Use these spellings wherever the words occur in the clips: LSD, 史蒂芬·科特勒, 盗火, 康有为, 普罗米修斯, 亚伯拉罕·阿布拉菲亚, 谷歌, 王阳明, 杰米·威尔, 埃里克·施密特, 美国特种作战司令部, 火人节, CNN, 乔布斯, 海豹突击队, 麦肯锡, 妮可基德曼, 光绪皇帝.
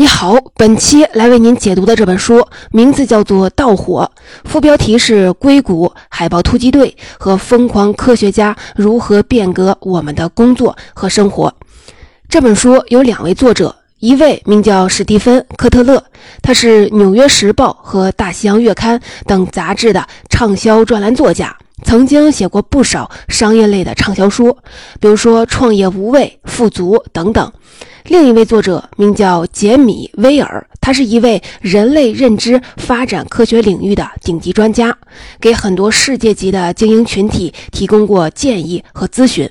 你好，本期来为您解读的这本书名字叫做《盗火》，副标题是硅谷海豹突击队和疯狂科学家如何变革我们的工作和生活。这本书有两位作者，一位名叫史蒂芬·科特勒，他是纽约时报和大西洋月刊等杂志的畅销专栏作家，曾经写过不少商业类的畅销书，比如说创业无畏、富足等等。另一位作者名叫杰米·威尔，他是一位人类认知发展科学领域的顶级专家，给很多世界级的精英群体提供过建议和咨询，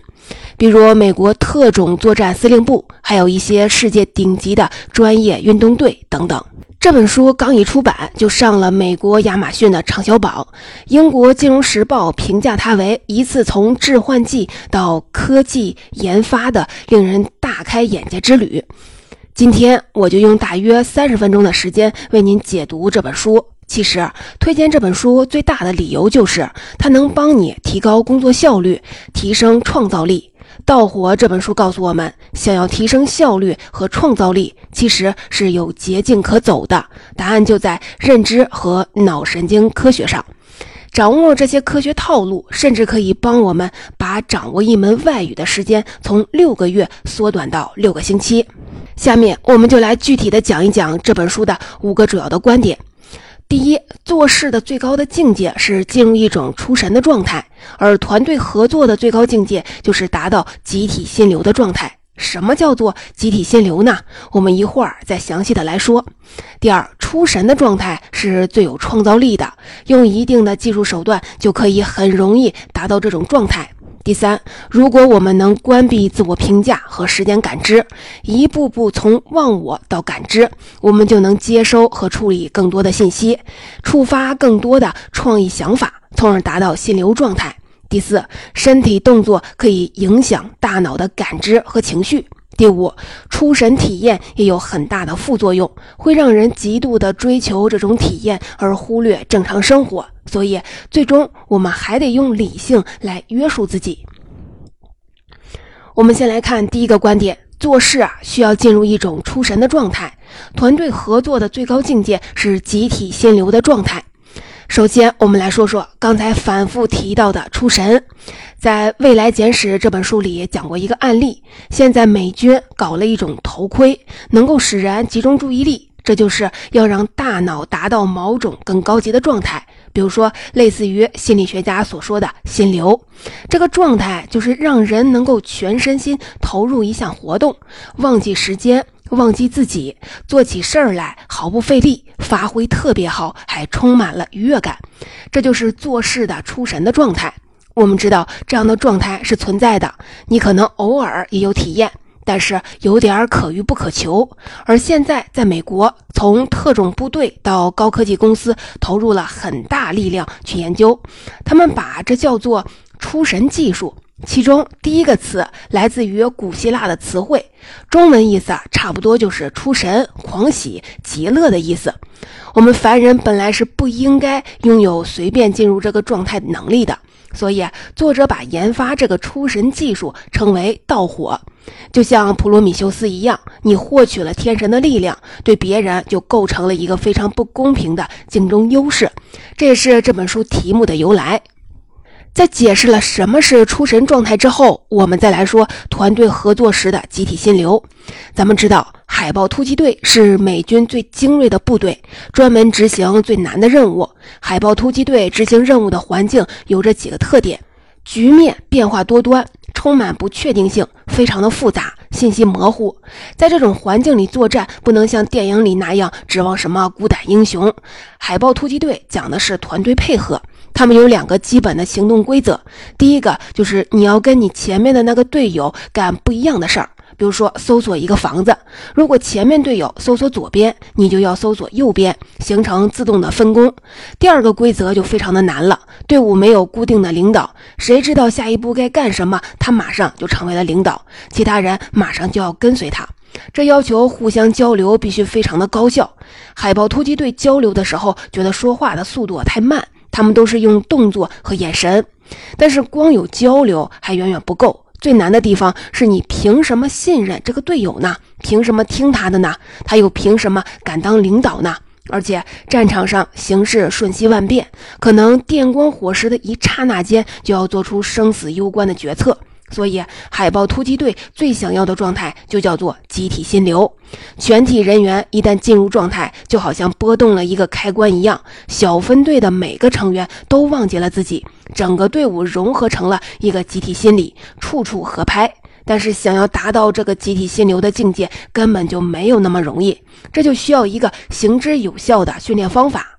比如美国特种作战司令部，还有一些世界顶级的专业运动队等等。这本书刚一出版就上了美国亚马逊的畅销榜，英国金融时报评价它为一次从致幻剂到科技研发的令人大开眼界之旅。今天我就用大约30分钟的时间为您解读这本书。其实推荐这本书最大的理由就是它能帮你提高工作效率，提升创造力。盗火这本书告诉我们，想要提升效率和创造力，其实是有捷径可走的，答案就在认知和脑神经科学上。掌握这些科学套路，甚至可以帮我们把掌握一门外语的时间从6个月缩短到6个星期。下面我们就来具体的讲一讲这本书的5个主要的观点。第一，做事的最高的境界是进入一种出神的状态，而团队合作的最高境界就是达到集体心流的状态。什么叫做集体心流呢？我们一会儿再详细的来说。第二，出神的状态是最有创造力的，用一定的技术手段就可以很容易达到这种状态。第三，如果我们能关闭自我评价和时间感知，一步步从忘我到感知，我们就能接收和处理更多的信息，触发更多的创意想法，从而达到心流状态。第四，身体动作可以影响大脑的感知和情绪。第五，出神体验也有很大的副作用，会让人极度的追求这种体验而忽略正常生活，所以最终我们还得用理性来约束自己。我们先来看第一个观点，做事需要进入一种出神的状态，团队合作的最高境界是集体心流的状态。首先我们来说说刚才反复提到的出神。在《未来简史》这本书里讲过一个案例，现在美军搞了一种头盔，能够使人集中注意力，这就是要让大脑达到某种更高级的状态，比如说类似于心理学家所说的心流。这个状态就是让人能够全身心投入一项活动，忘记时间，忘记自己，做起事儿来毫不费力，发挥特别好，还充满了愉悦感。这就是做事的出神的状态。我们知道这样的状态是存在的，你可能偶尔也有体验，但是有点可遇不可求。而现在在美国，从特种部队到高科技公司投入了很大力量去研究，他们把这叫做出神技术。其中第一个词来自于古希腊的词汇，中文意思差不多就是出神、狂喜、极乐的意思。我们凡人本来是不应该拥有随便进入这个状态能力的，所以作者把研发这个出神技术称为盗火。就像普罗米修斯一样，你获取了天神的力量，对别人就构成了一个非常不公平的竞争优势，这也是这本书题目的由来。在解释了什么是出神状态之后，我们再来说团队合作时的集体心流。咱们知道海豹突击队是美军最精锐的部队，专门执行最难的任务。海豹突击队执行任务的环境有这几个特点：局面变化多端，充满不确定性，非常的复杂，信息模糊。在这种环境里作战，不能像电影里那样指望什么孤胆英雄。海豹突击队讲的是团队配合，他们有2个基本的行动规则。第一个就是你要跟你前面的那个队友干不一样的事儿，比如说搜索一个房子，如果前面队友搜索左边，你就要搜索右边，形成自动的分工。第2个规则就非常的难了，队伍没有固定的领导，谁知道下一步该干什么，他马上就成为了领导，其他人马上就要跟随他。这要求互相交流必须非常的高效。海豹突击队交流的时候，觉得说话的速度太慢，他们都是用动作和眼神，但是光有交流还远远不够，最难的地方是你凭什么信任这个队友呢？凭什么听他的呢？他又凭什么敢当领导呢？而且战场上形势瞬息万变，可能电光火石的一刹那间就要做出生死攸关的决策。所以海豹突击队最想要的状态就叫做集体心流。全体人员一旦进入状态，就好像拨动了一个开关一样，小分队的每个成员都忘记了自己，整个队伍融合成了一个集体心理，处处合拍。但是想要达到这个集体心流的境界，根本就没有那么容易，这就需要一个行之有效的训练方法。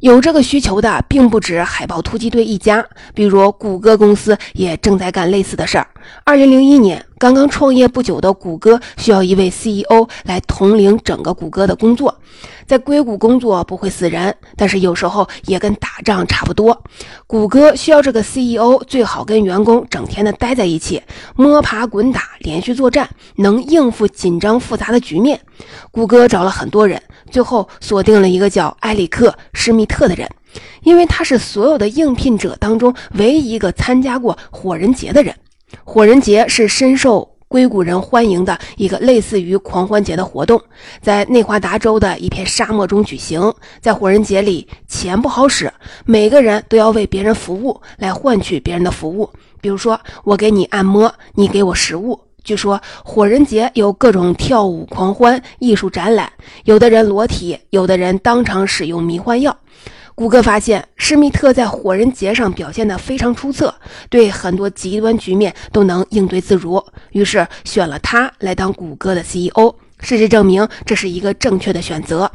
有这个需求的并不止海豹突击队一家，比如谷歌公司也正在干类似的事儿。2001年刚刚创业不久的谷歌需要一位 CEO 来统领整个谷歌的工作。在硅谷工作不会死人，但是有时候也跟打仗差不多。谷歌需要这个 CEO 最好跟员工整天的待在一起，摸爬滚打，连续作战，能应付紧张复杂的局面。谷歌找了很多人，最后锁定了一个叫埃里克·施密特的人，因为他是所有的应聘者当中唯一一个参加过火人节的人。火人节是深受硅谷人欢迎的一个类似于狂欢节的活动，在内华达州的一片沙漠中举行。在火人节里，钱不好使，每个人都要为别人服务，来换取别人的服务。比如说，我给你按摩，你给我食物。据说火人节有各种跳舞狂欢、艺术展览，有的人裸体，有的人当场使用迷幻药。谷歌发现施密特在火人节上表现得非常出色，对很多极端局面都能应对自如，于是选了他来当谷歌的 CEO。 事实证明，这是一个正确的选择。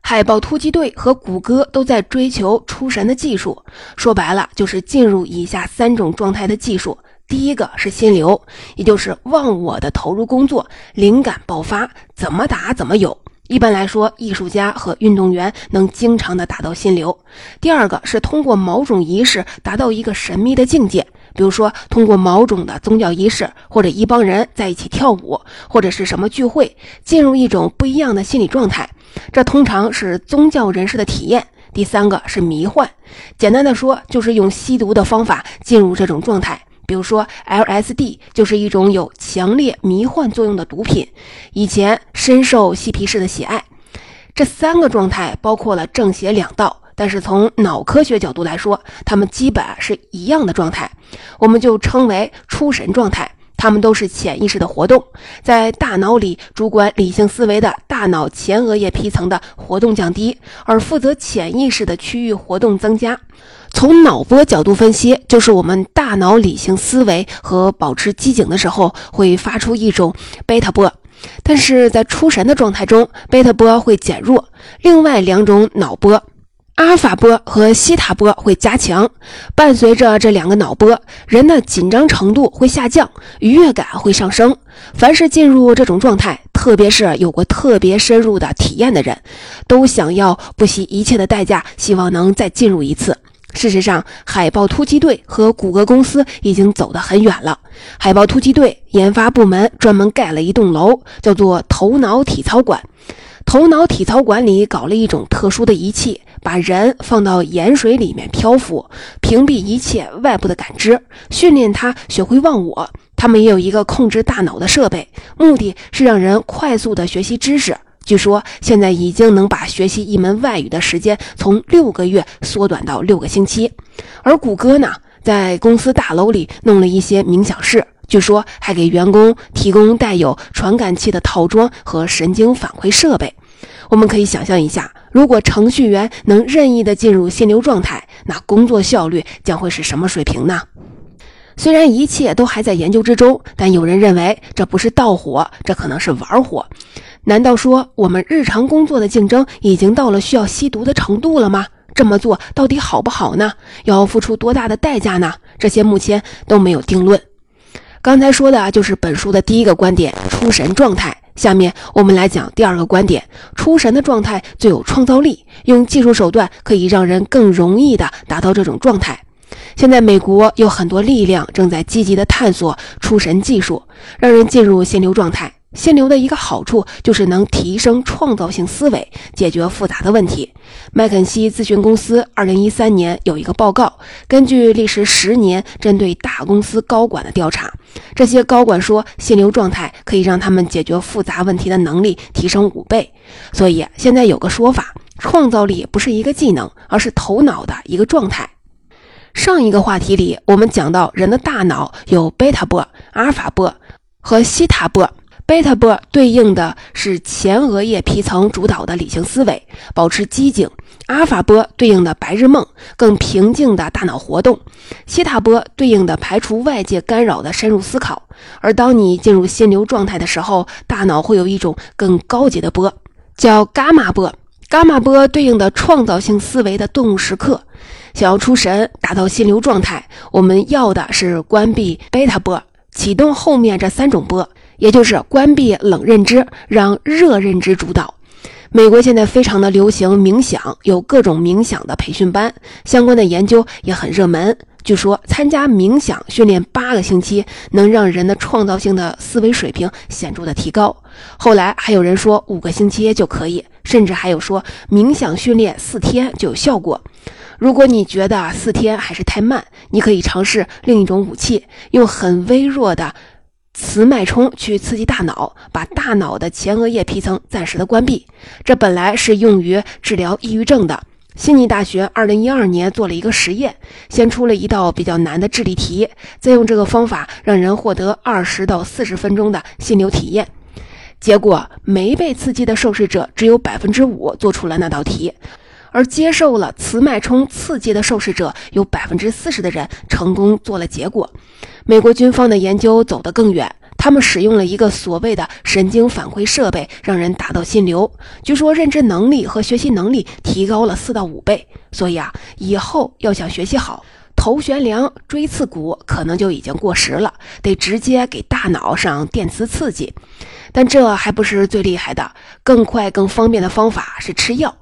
海豹突击队和谷歌都在追求出神的技术，说白了就是进入以下三种状态的技术。第一个是心流，也就是忘我的投入工作，灵感爆发，怎么打怎么有。一般来说，艺术家和运动员能经常的达到心流。第二个是通过某种仪式达到一个神秘的境界，比如说通过某种的宗教仪式，或者一帮人在一起跳舞，或者是什么聚会，进入一种不一样的心理状态，这通常是宗教人士的体验。第三个是迷幻，简单的说就是用吸毒的方法进入这种状态，比如说 LSD 就是一种有强烈迷幻作用的毒品，以前深受嬉皮士的喜爱。这三个状态包括了正邪两道，但是从脑科学角度来说，它们基本是一样的状态，我们就称为出神状态。它们都是潜意识的活动，在大脑里主管理性思维的大脑前额叶皮层的活动降低，而负责潜意识的区域活动增加。从脑波角度分析，就是我们大脑理性思维和保持机警的时候会发出一种贝塔波，但是在出神的状态中，贝塔波会减弱，另外两种脑波阿尔法波和西塔波会加强。伴随着这两个脑波，人的紧张程度会下降，愉悦感会上升。凡是进入这种状态，特别是有过特别深入的体验的人，都想要不惜一切的代价，希望能再进入一次。事实上，海豹突击队和谷歌公司已经走得很远了。海豹突击队研发部门专门盖了一栋楼，叫做头脑体操馆。头脑体操馆里搞了一种特殊的仪器，把人放到盐水里面漂浮，屏蔽一切外部的感知，训练他学会忘我。他们也有一个控制大脑的设备，目的是让人快速的学习知识。据说现在已经能把学习一门外语的时间从6个月缩短到6个星期。而谷歌呢，在公司大楼里弄了一些冥想室，据说还给员工提供带有传感器的套装和神经反馈设备。我们可以想象一下，如果程序员能任意的进入心流状态，那工作效率将会是什么水平呢？虽然一切都还在研究之中，但有人认为这不是盗火，这可能是玩火。难道说我们日常工作的竞争已经到了需要吸毒的程度了吗？这么做到底好不好呢？要付出多大的代价呢？这些目前都没有定论。刚才说的就是本书的第一个观点，出神状态。下面我们来讲第二个观点，出神的状态最有创造力，用技术手段可以让人更容易地达到这种状态。现在美国有很多力量正在积极地探索出神技术，让人进入心流状态。心流的一个好处就是能提升创造性思维，解决复杂的问题。麦肯锡咨询公司2013年有一个报告，根据历时10年针对大公司高管的调查，这些高管说心流状态可以让他们解决复杂问题的能力提升5倍。所以现在有个说法，创造力不是一个技能，而是头脑的一个状态。上一个话题里我们讲到，人的大脑有贝塔波、阿尔法波和西塔波。贝塔波对应的是前额叶皮层主导的理性思维，保持机警；阿尔法波对应的白日梦，更平静的大脑活动；西塔波对应的排除外界干扰的深入思考。而当你进入心流状态的时候，大脑会有一种更高级的波，叫伽马波。伽马波对应的创造性思维的顿悟时刻。想要出神，达到心流状态，我们要的是关闭贝塔波，启动后面这3种波。也就是关闭冷认知，让热认知主导。美国现在非常的流行冥想，有各种冥想的培训班，相关的研究也很热门。据说参加冥想训练8个星期，能让人的创造性的思维水平显著的提高。后来还有人说5个星期就可以，甚至还有说冥想训练4天就有效果。如果你觉得4天还是太慢，你可以尝试另一种武器，用很微弱的磁脉冲去刺激大脑，把大脑的前额叶皮层暂时的关闭。这本来是用于治疗抑郁症的。悉尼大学2012年做了一个实验，先出了一道比较难的智力题，再用这个方法让人获得20到40分钟的心流体验。结果没被刺激的受试者只有 5% 做出了那道题，而接受了磁脉冲刺激的受试者有 40% 的人成功做了结果。美国军方的研究走得更远，他们使用了一个所谓的神经反馈设备让人达到心流，据说认知能力和学习能力提高了4到5倍。所以以后要想学习好，头悬梁锥刺股可能就已经过时了，得直接给大脑上电磁刺激。但这还不是最厉害的，更快更方便的方法是吃药。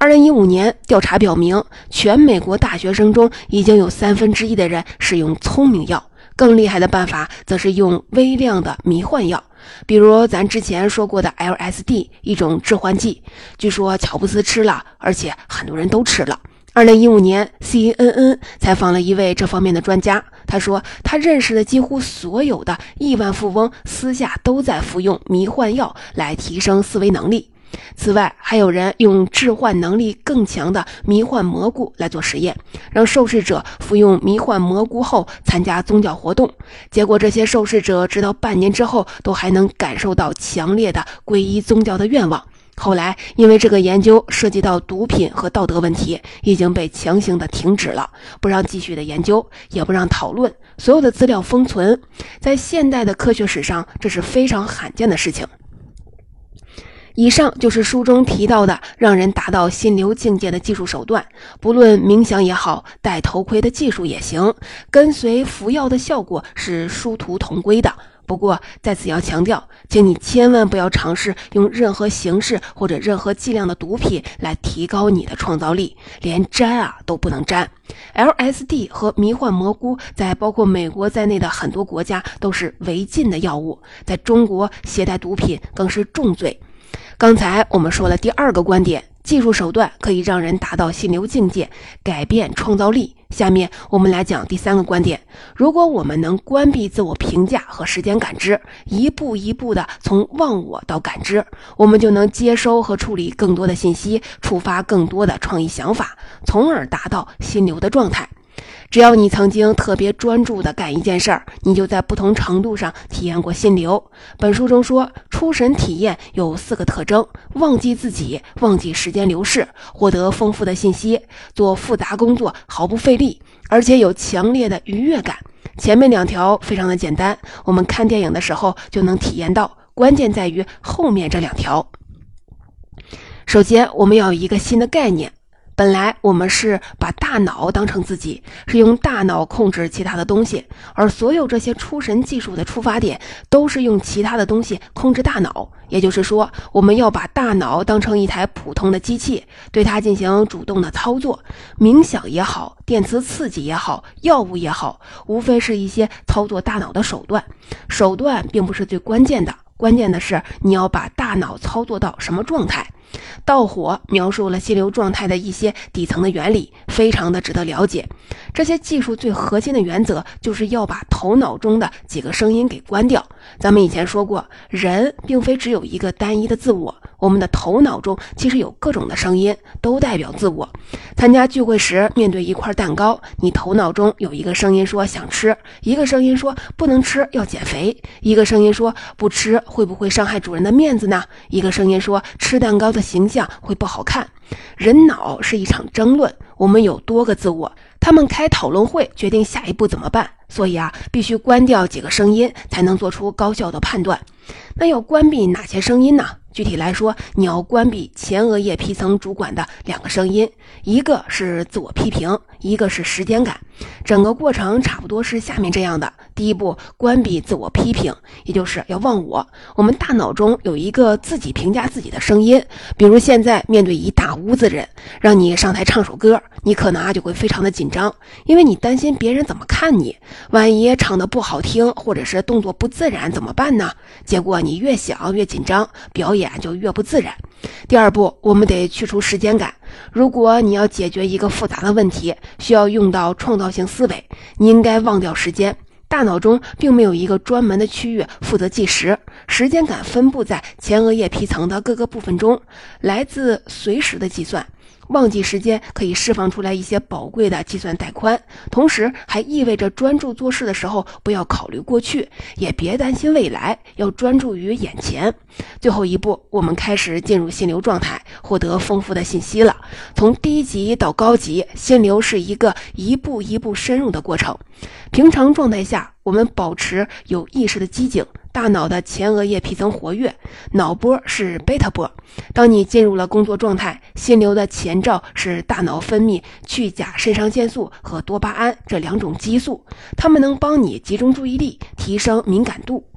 2015年调查表明，全美国大学生中已经有1/3的人使用聪明药。更厉害的办法则是用微量的迷幻药，比如咱之前说过的 LSD， 一种致幻剂，据说乔布斯吃了，而且很多人都吃了。2015年 CNN 采访了一位这方面的专家，他说他认识的几乎所有的亿万富翁私下都在服用迷幻药来提升思维能力。此外，还有人用致幻能力更强的迷幻蘑菇来做实验，让受试者服用迷幻蘑菇后参加宗教活动，结果这些受试者直到半年之后都还能感受到强烈的皈依宗教的愿望。后来因为这个研究涉及到毒品和道德问题，已经被强行的停止了，不让继续的研究，也不让讨论，所有的资料封存。在现代的科学史上，这是非常罕见的事情。以上就是书中提到的让人达到心流境界的技术手段，不论冥想也好，戴头盔的技术也行，跟随服药的效果是殊途同归的。不过在此要强调，请你千万不要尝试用任何形式或者任何剂量的毒品来提高你的创造力，连沾都不能沾。LSD 和迷幻蘑菇在包括美国在内的很多国家都是违禁的药物，在中国携带毒品更是重罪。刚才我们说了第2个观点，技术手段可以让人达到心流境界，改变创造力。下面我们来讲第3个观点，如果我们能关闭自我评价和时间感知，一步一步的从忘我到感知，我们就能接收和处理更多的信息，触发更多的创意想法，从而达到心流的状态。只要你曾经特别专注地干一件事儿，你就在不同程度上体验过心流。本书中说，出神体验有4个特征：忘记自己，忘记时间流逝，获得丰富的信息，做复杂工作毫不费力，而且有强烈的愉悦感。前面2条非常的简单，我们看电影的时候就能体验到，关键在于后面这2条。首先，我们要有一个新的概念。本来我们是把大脑当成自己，是用大脑控制其他的东西，而所有这些出神技术的出发点都是用其他的东西控制大脑。也就是说，我们要把大脑当成一台普通的机器，对它进行主动的操作。冥想也好，电磁刺激也好，药物也好，无非是一些操作大脑的手段。手段并不是最关键的，关键的是你要把大脑操作到什么状态。盗火描述了心流状态的一些底层的原理，非常的值得了解。这些技术最核心的原则就是要把头脑中的几个声音给关掉。咱们以前说过，人并非只有一个单一的自我，我们的头脑中其实有各种的声音，都代表自我。参加聚会时，面对一块蛋糕，你头脑中有一个声音说想吃，一个声音说不能吃要减肥，一个声音说不吃会不会伤害主人的面子呢，一个声音说吃蛋糕的形象会不好看。人脑是一场争论，我们有多个自我，他们开讨论会决定下一步怎么办，所以必须关掉几个声音才能做出高效的判断。那要关闭哪些声音呢？具体来说，你要关闭前额叶皮层主管的两个声音，一个是自我批评，一个是时间感。整个过程差不多是下面这样的：第一步，关闭自我批评，也就是要忘我。我们大脑中有一个自己评价自己的声音，比如现在面对一大屋子人，让你上台唱首歌，你可能就会非常的紧张，因为你担心别人怎么看你，万一唱得不好听，或者是动作不自然怎么办呢？结果你越想越紧张，表演就越不自然。第二步，我们得去除时间感。如果你要解决一个复杂的问题，需要用到创造性思维，你应该忘掉时间。大脑中并没有一个专门的区域负责计时，时间感分布在前额叶皮层的各个部分中，来自随时的计算。忘记时间可以释放出来一些宝贵的计算带宽，同时还意味着专注做事的时候不要考虑过去，也别担心未来，要专注于眼前。最后一步，我们开始进入心流状态，获得丰富的信息了。从低级到高级，心流是一个一步一步深入的过程。平常状态下，我们保持有意识的机警，大脑的前额叶皮层活跃，脑波是贝塔波。当你进入了工作状态，心流的前兆是大脑分泌去甲肾上腺素和多巴胺这两种激素，它们能帮你集中注意力，提升敏感度。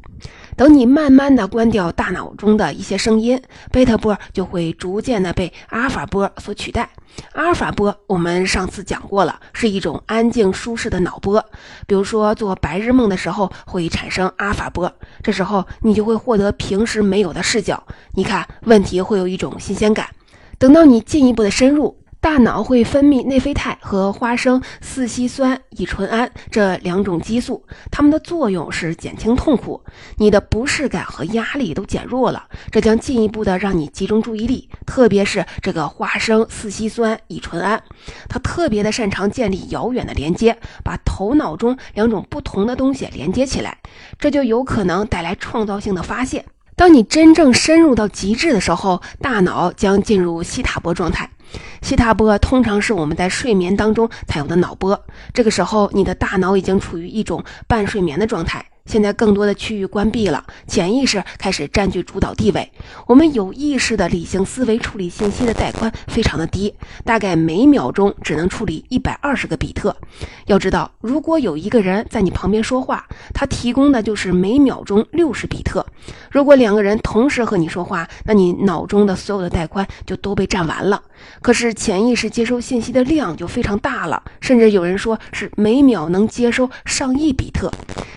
等你慢慢的关掉大脑中的一些声音，贝塔波就会逐渐的被阿尔法波所取代。阿尔法波我们上次讲过了，是一种安静舒适的脑波，比如说做白日梦的时候会产生阿尔法波，这时候你就会获得平时没有的视角，你看问题会有一种新鲜感。等到你进一步的深入，大脑会分泌内啡肽和花生四烯酸乙醇胺这两种激素，它们的作用是减轻痛苦，你的不适感和压力都减弱了，这将进一步的让你集中注意力，特别是这个花生四烯酸乙醇胺，它特别的擅长建立遥远的连接，把头脑中两种不同的东西连接起来，这就有可能带来创造性的发现。当你真正深入到极致的时候，大脑将进入西塔波状态。西塔波通常是我们在睡眠当中才有的脑波，这个时候你的大脑已经处于一种半睡眠的状态，现在更多的区域关闭了，潜意识开始占据主导地位。我们有意识的理性思维处理信息的带宽非常的低，大概每秒钟只能处理120个比特。要知道，如果有一个人在你旁边说话，他提供的就是每秒钟60比特。如果两个人同时和你说话，那你脑中的所有的带宽就都被占完了。可是潜意识接收信息的量就非常大了，甚至有人说是每秒能接收上亿比特。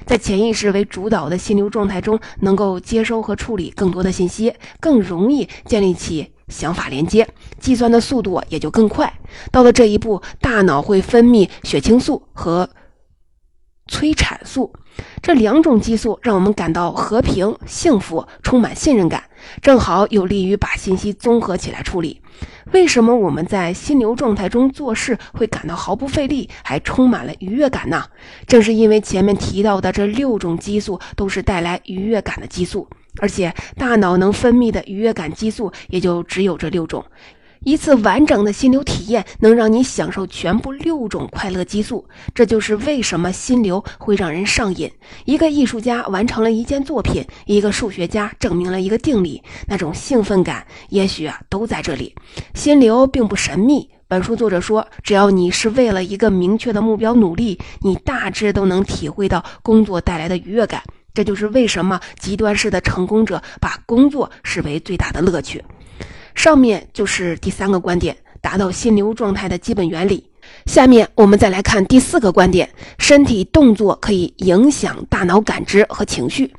在潜意识为主导的心流状态中，能够接收和处理更多的信息，更容易建立起想法连接，计算的速度也就更快。到了这一步，大脑会分泌血清素和催产素，这两种激素让我们感到和平、幸福，充满信任感，正好有利于把信息综合起来处理。为什么我们在心流状态中做事会感到毫不费力，还充满了愉悦感呢？正是因为前面提到的这六种激素都是带来愉悦感的激素，而且大脑能分泌的愉悦感激素也就只有这六种。一次完整的心流体验能让你享受全部六种快乐激素，这就是为什么心流会让人上瘾。一个艺术家完成了一件作品，一个数学家证明了一个定理，那种兴奋感也许都在这里。心流并不神秘，本书作者说，只要你是为了一个明确的目标努力，你大致都能体会到工作带来的愉悦感。这就是为什么极端式的成功者把工作视为最大的乐趣。上面就是第3个观点，达到心流状态的基本原理。下面我们再来看第四个观点，身体动作可以影响大脑感知和情绪。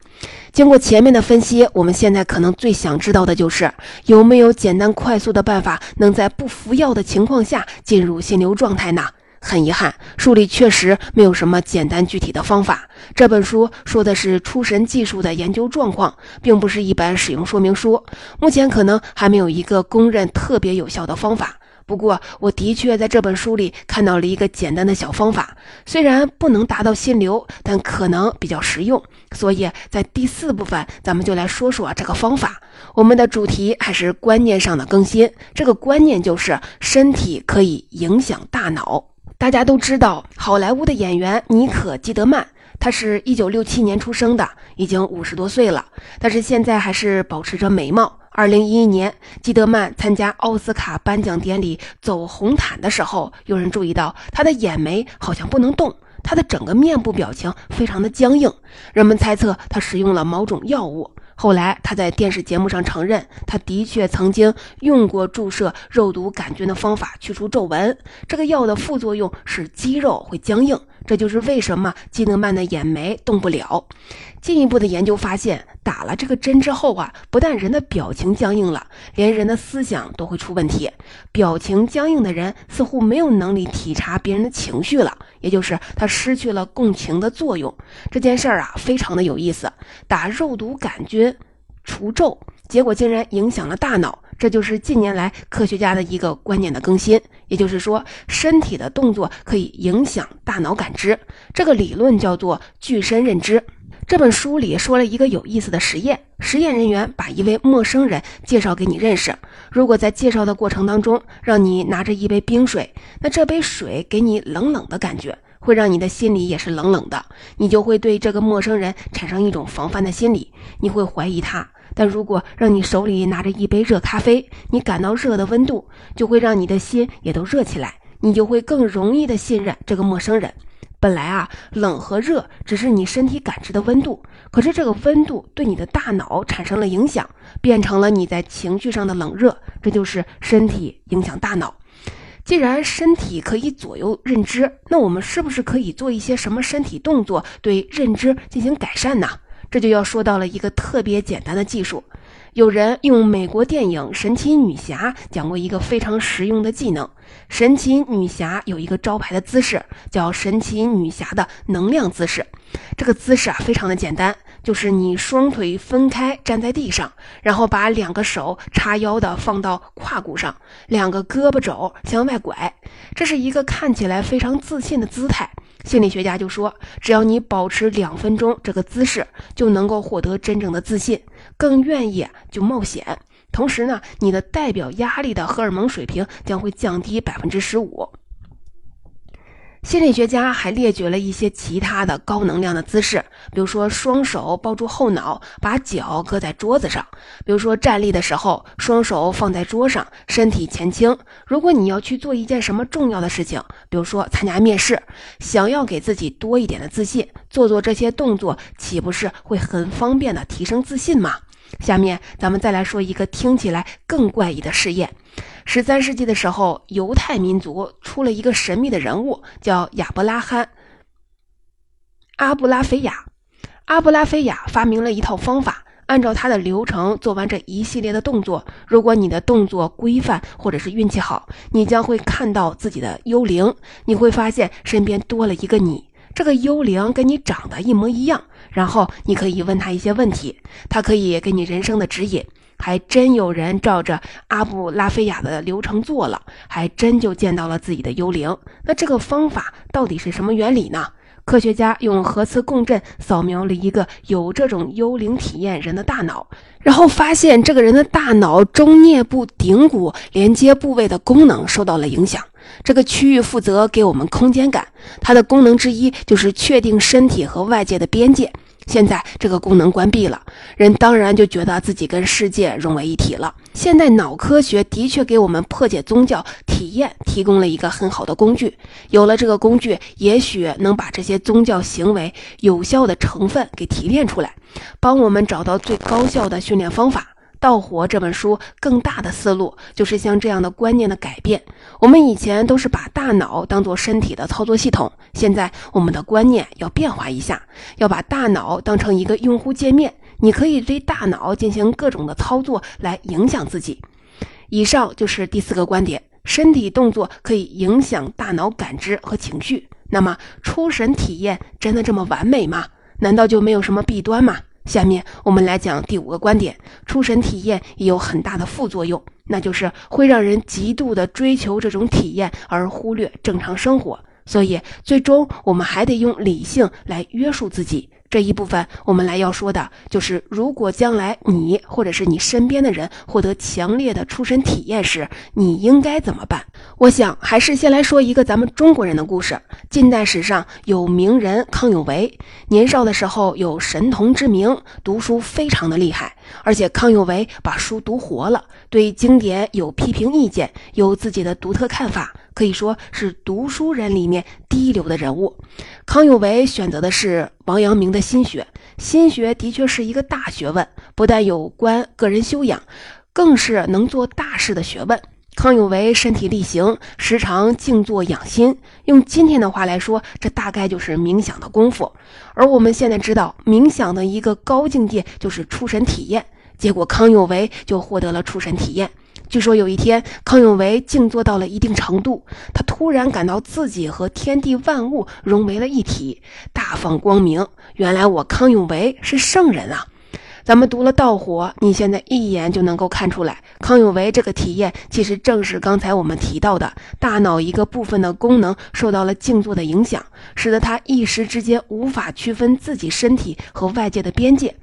经过前面的分析，我们现在可能最想知道的就是有没有简单快速的办法能在不服药的情况下进入心流状态呢？很遗憾，书里确实没有什么简单具体的方法。这本书说的是出神技术的研究状况，并不是一般使用说明书。目前可能还没有一个公认特别有效的方法。不过我的确在这本书里看到了一个简单的小方法，虽然不能达到心流，但可能比较实用，所以在第四部分咱们就来说说这个方法。我们的主题还是观念上的更新，这个观念就是身体可以影响大脑。大家都知道好莱坞的演员妮可基德曼，他是1967年出生的，已经50多岁了，但是现在还是保持着美貌。2011年，基德曼参加奥斯卡颁奖典礼走红毯的时候，有人注意到他的眼眉好像不能动，他的整个面部表情非常的僵硬，人们猜测他使用了某种药物。后来他在电视节目上承认，他的确曾经用过注射肉毒杆菌的方法去除皱纹，这个药的副作用是肌肉会僵硬，这就是为什么基德曼的眼眉动不了。进一步的研究发现，打了这个针之后啊，不但人的表情僵硬了，连人的思想都会出问题。表情僵硬的人似乎没有能力体察别人的情绪了，也就是他失去了共情的作用。这件事儿啊，非常的有意思，打肉毒杆菌除皱，结果竟然影响了大脑。这就是近年来科学家的一个观念的更新，也就是说身体的动作可以影响大脑感知，这个理论叫做具身认知。这本书里说了一个有意思的实验，实验人员把一位陌生人介绍给你认识，如果在介绍的过程当中让你拿着一杯冰水，那这杯水给你冷冷的感觉，会让你的心里也是冷冷的，你就会对这个陌生人产生一种防范的心理，你会怀疑他。但如果让你手里拿着一杯热咖啡，你感到热的温度，就会让你的心也都热起来，你就会更容易的信任这个陌生人。本来啊，冷和热只是你身体感知的温度，可是这个温度对你的大脑产生了影响，变成了你在情绪上的冷热，这就是身体影响大脑。既然身体可以左右认知，那我们是不是可以做一些什么身体动作对认知进行改善呢？这就要说到了一个特别简单的技术。有人用美国电影《神奇女侠》讲过一个非常实用的技能。神奇女侠有一个招牌的姿势，叫神奇女侠的能量姿势。这个姿势啊，非常的简单，就是你双腿分开站在地上，然后把两个手叉腰的放到胯骨上，两个胳膊肘向外拐。这是一个看起来非常自信的姿态。心理学家就说，只要你保持2分钟这个姿势，就能够获得真正的自信，更愿意就冒险。同时呢，你的代表压力的荷尔蒙水平将会降低 15%。 心理学家还列举了一些其他的高能量的姿势，比如说双手抱住后脑，把脚搁在桌子上，比如说站立的时候双手放在桌上，身体前倾。如果你要去做一件什么重要的事情，比如说参加面试，想要给自己多一点的自信，做这些动作岂不是会很方便的提升自信吗？下面咱们再来说一个听起来更怪异的试验。13世纪的时候，犹太民族出了一个神秘的人物，叫亚伯拉罕·阿布拉菲亚。阿布拉菲亚发明了一套方法，按照他的流程做完这一系列的动作，如果你的动作规范或者是运气好，你将会看到自己的幽灵，你会发现身边多了一个你。这个幽灵跟你长得一模一样，然后你可以问他一些问题，他可以给你人生的指引。还真有人照着阿布拉菲亚的流程做了，还真就见到了自己的幽灵。那这个方法到底是什么原理呢？科学家用核磁共振扫描了一个有这种幽灵体验人的大脑，然后发现这个人的大脑中颞部顶骨连接部位的功能受到了影响。这个区域负责给我们空间感，它的功能之一就是确定身体和外界的边界。现在这个功能关闭了，人当然就觉得自己跟世界融为一体了。现代脑科学的确给我们破解宗教体验提供了一个很好的工具，有了这个工具，也许能把这些宗教行为有效的成分给提炼出来，帮我们找到最高效的训练方法。盗火这本书更大的思路就是像这样的观念的改变。我们以前都是把大脑当作身体的操作系统，现在我们的观念要变化一下，要把大脑当成一个用户界面，你可以对大脑进行各种的操作来影响自己。以上就是第四个观点，身体动作可以影响大脑感知和情绪。那么出神体验真的这么完美吗？难道就没有什么弊端吗？下面我们来讲第五个观点，出神体验也有很大的副作用，那就是会让人极度的追求这种体验而忽略正常生活。所以最终我们还得用理性来约束自己。这一部分我们来要说的就是，如果将来你或者是你身边的人获得强烈的出神体验时，你应该怎么办？我想还是先来说一个咱们中国人的故事。近代史上有名人康有为，年少的时候有神童之名，读书非常的厉害，而且康有为把书读活了，对经典有批评意见，有自己的独特看法，可以说是读书人里面第一流的人物。康有为选择的是王阳明的心学，心学的确是一个大学问，不但有关个人修养，更是能做大事的学问。康有为身体力行，时常静坐养心，用今天的话来说，这大概就是冥想的功夫。而我们现在知道，冥想的一个高境界就是出神体验，结果康有为就获得了出神体验。据说有一天，康有为静坐到了一定程度，他突然感到自己和天地万物融为了一体，大放光明。原来我康有为是圣人啊！咱们读了盗火，你现在一眼就能够看出来，康有为这个体验其实正是刚才我们提到的，大脑一个部分的功能受到了静坐的影响，使得他一时之间无法区分自己身体和外界的边界。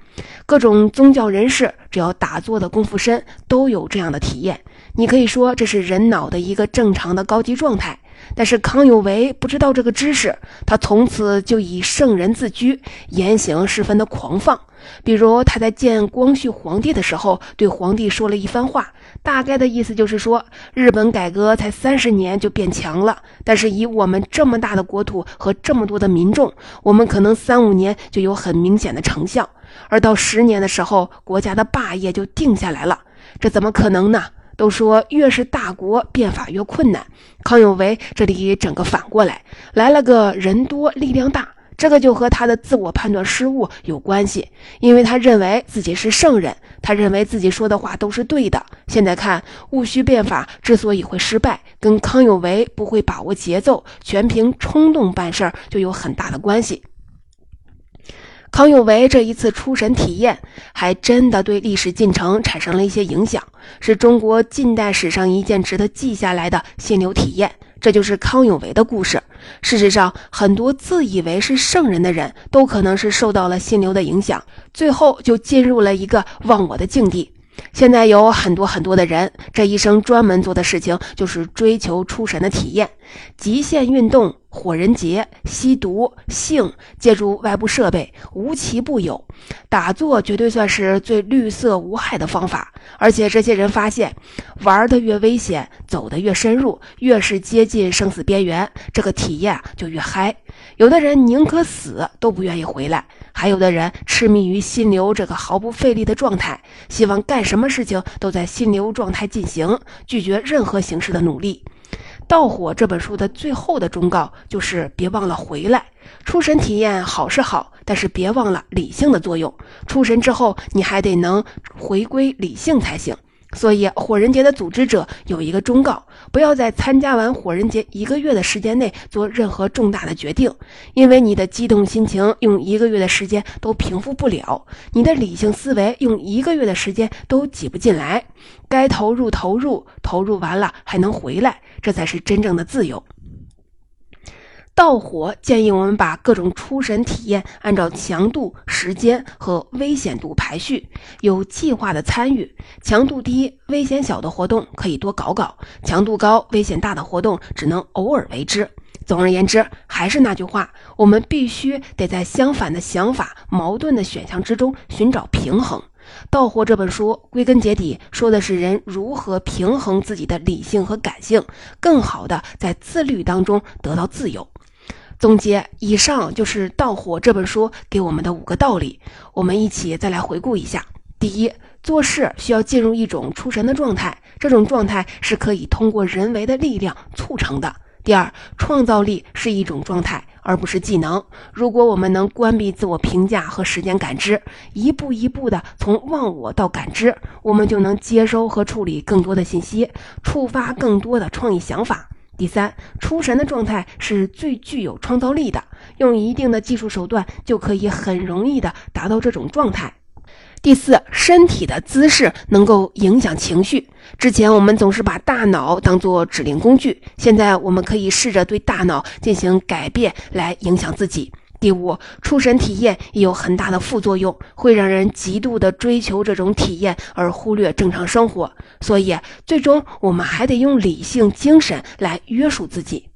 各种宗教人士只要打坐的功夫深，都有这样的体验，你可以说这是人脑的一个正常的高级状态。但是康有为不知道这个知识，他从此就以圣人自居，言行十分的狂放。比如他在见光绪皇帝的时候，对皇帝说了一番话，大概的意思就是说，日本改革才30年就变强了，但是以我们这么大的国土和这么多的民众，我们可能3-5年就有很明显的成效，而到10年的时候，国家的霸业就定下来了，这怎么可能呢？都说越是大国变法越困难，康有为这里整个反过来，来了个人多力量大，这个就和他的自我判断失误有关系，因为他认为自己是圣人，他认为自己说的话都是对的。现在看戊戌变法之所以会失败，跟康有为不会把握节奏，全凭冲动办事就有很大的关系。康有为这一次出神体验还真的对历史进程产生了一些影响，是中国近代史上一件值得记下来的心流体验。这就是康有为的故事。事实上，很多自以为是圣人的人都可能是受到了心流的影响，最后就进入了一个忘我的境地。现在有很多的人，这一生专门做的事情就是追求出神的体验，极限运动、火人节、吸毒、性，借助外部设备，无奇不有。打坐绝对算是最绿色无害的方法，而且这些人发现，玩的越危险，走的越深入，越是接近生死边缘，这个体验就越嗨。有的人宁可死都不愿意回来，还有的人痴迷于心流这个毫不费力的状态，希望干什么事情都在心流状态进行，拒绝任何形式的努力。盗火这本书的最后的忠告就是别忘了回来。出神体验好是好，但是别忘了理性的作用，出神之后你还得能回归理性才行。所以火人节的组织者有一个忠告，不要在参加完火人节1个月的时间内做任何重大的决定，因为你的激动心情用1个月的时间都平复不了，你的理性思维用1个月的时间都挤不进来，该投入，投入完了还能回来，这才是真正的自由。盗火建议我们把各种出神体验按照强度、时间和危险度排序，有计划的参与，强度低、危险小的活动可以多搞，强度高、危险大的活动只能偶尔为之。总而言之，还是那句话，我们必须得在相反的想法、矛盾的选项之中寻找平衡。盗火这本书归根结底说的是人如何平衡自己的理性和感性，更好的在自律当中得到自由。总结，以上就是《盗火》这本书给我们的5个道理，我们一起再来回顾一下。第一，做事需要进入一种出神的状态，这种状态是可以通过人为的力量促成的。第二，创造力是一种状态，而不是技能。如果我们能关闭自我评价和时间感知，一步一步的从忘我到感知，我们就能接收和处理更多的信息，触发更多的创意想法。第三，出神的状态是最具有创造力的，用一定的技术手段就可以很容易的达到这种状态。第四，身体的姿势能够影响情绪。之前我们总是把大脑当作指令工具，现在我们可以试着对大脑进行改变来影响自己。第五，出神体验也有很大的副作用，会让人极度的追求这种体验而忽略正常生活，所以最终我们还得用理性精神来约束自己。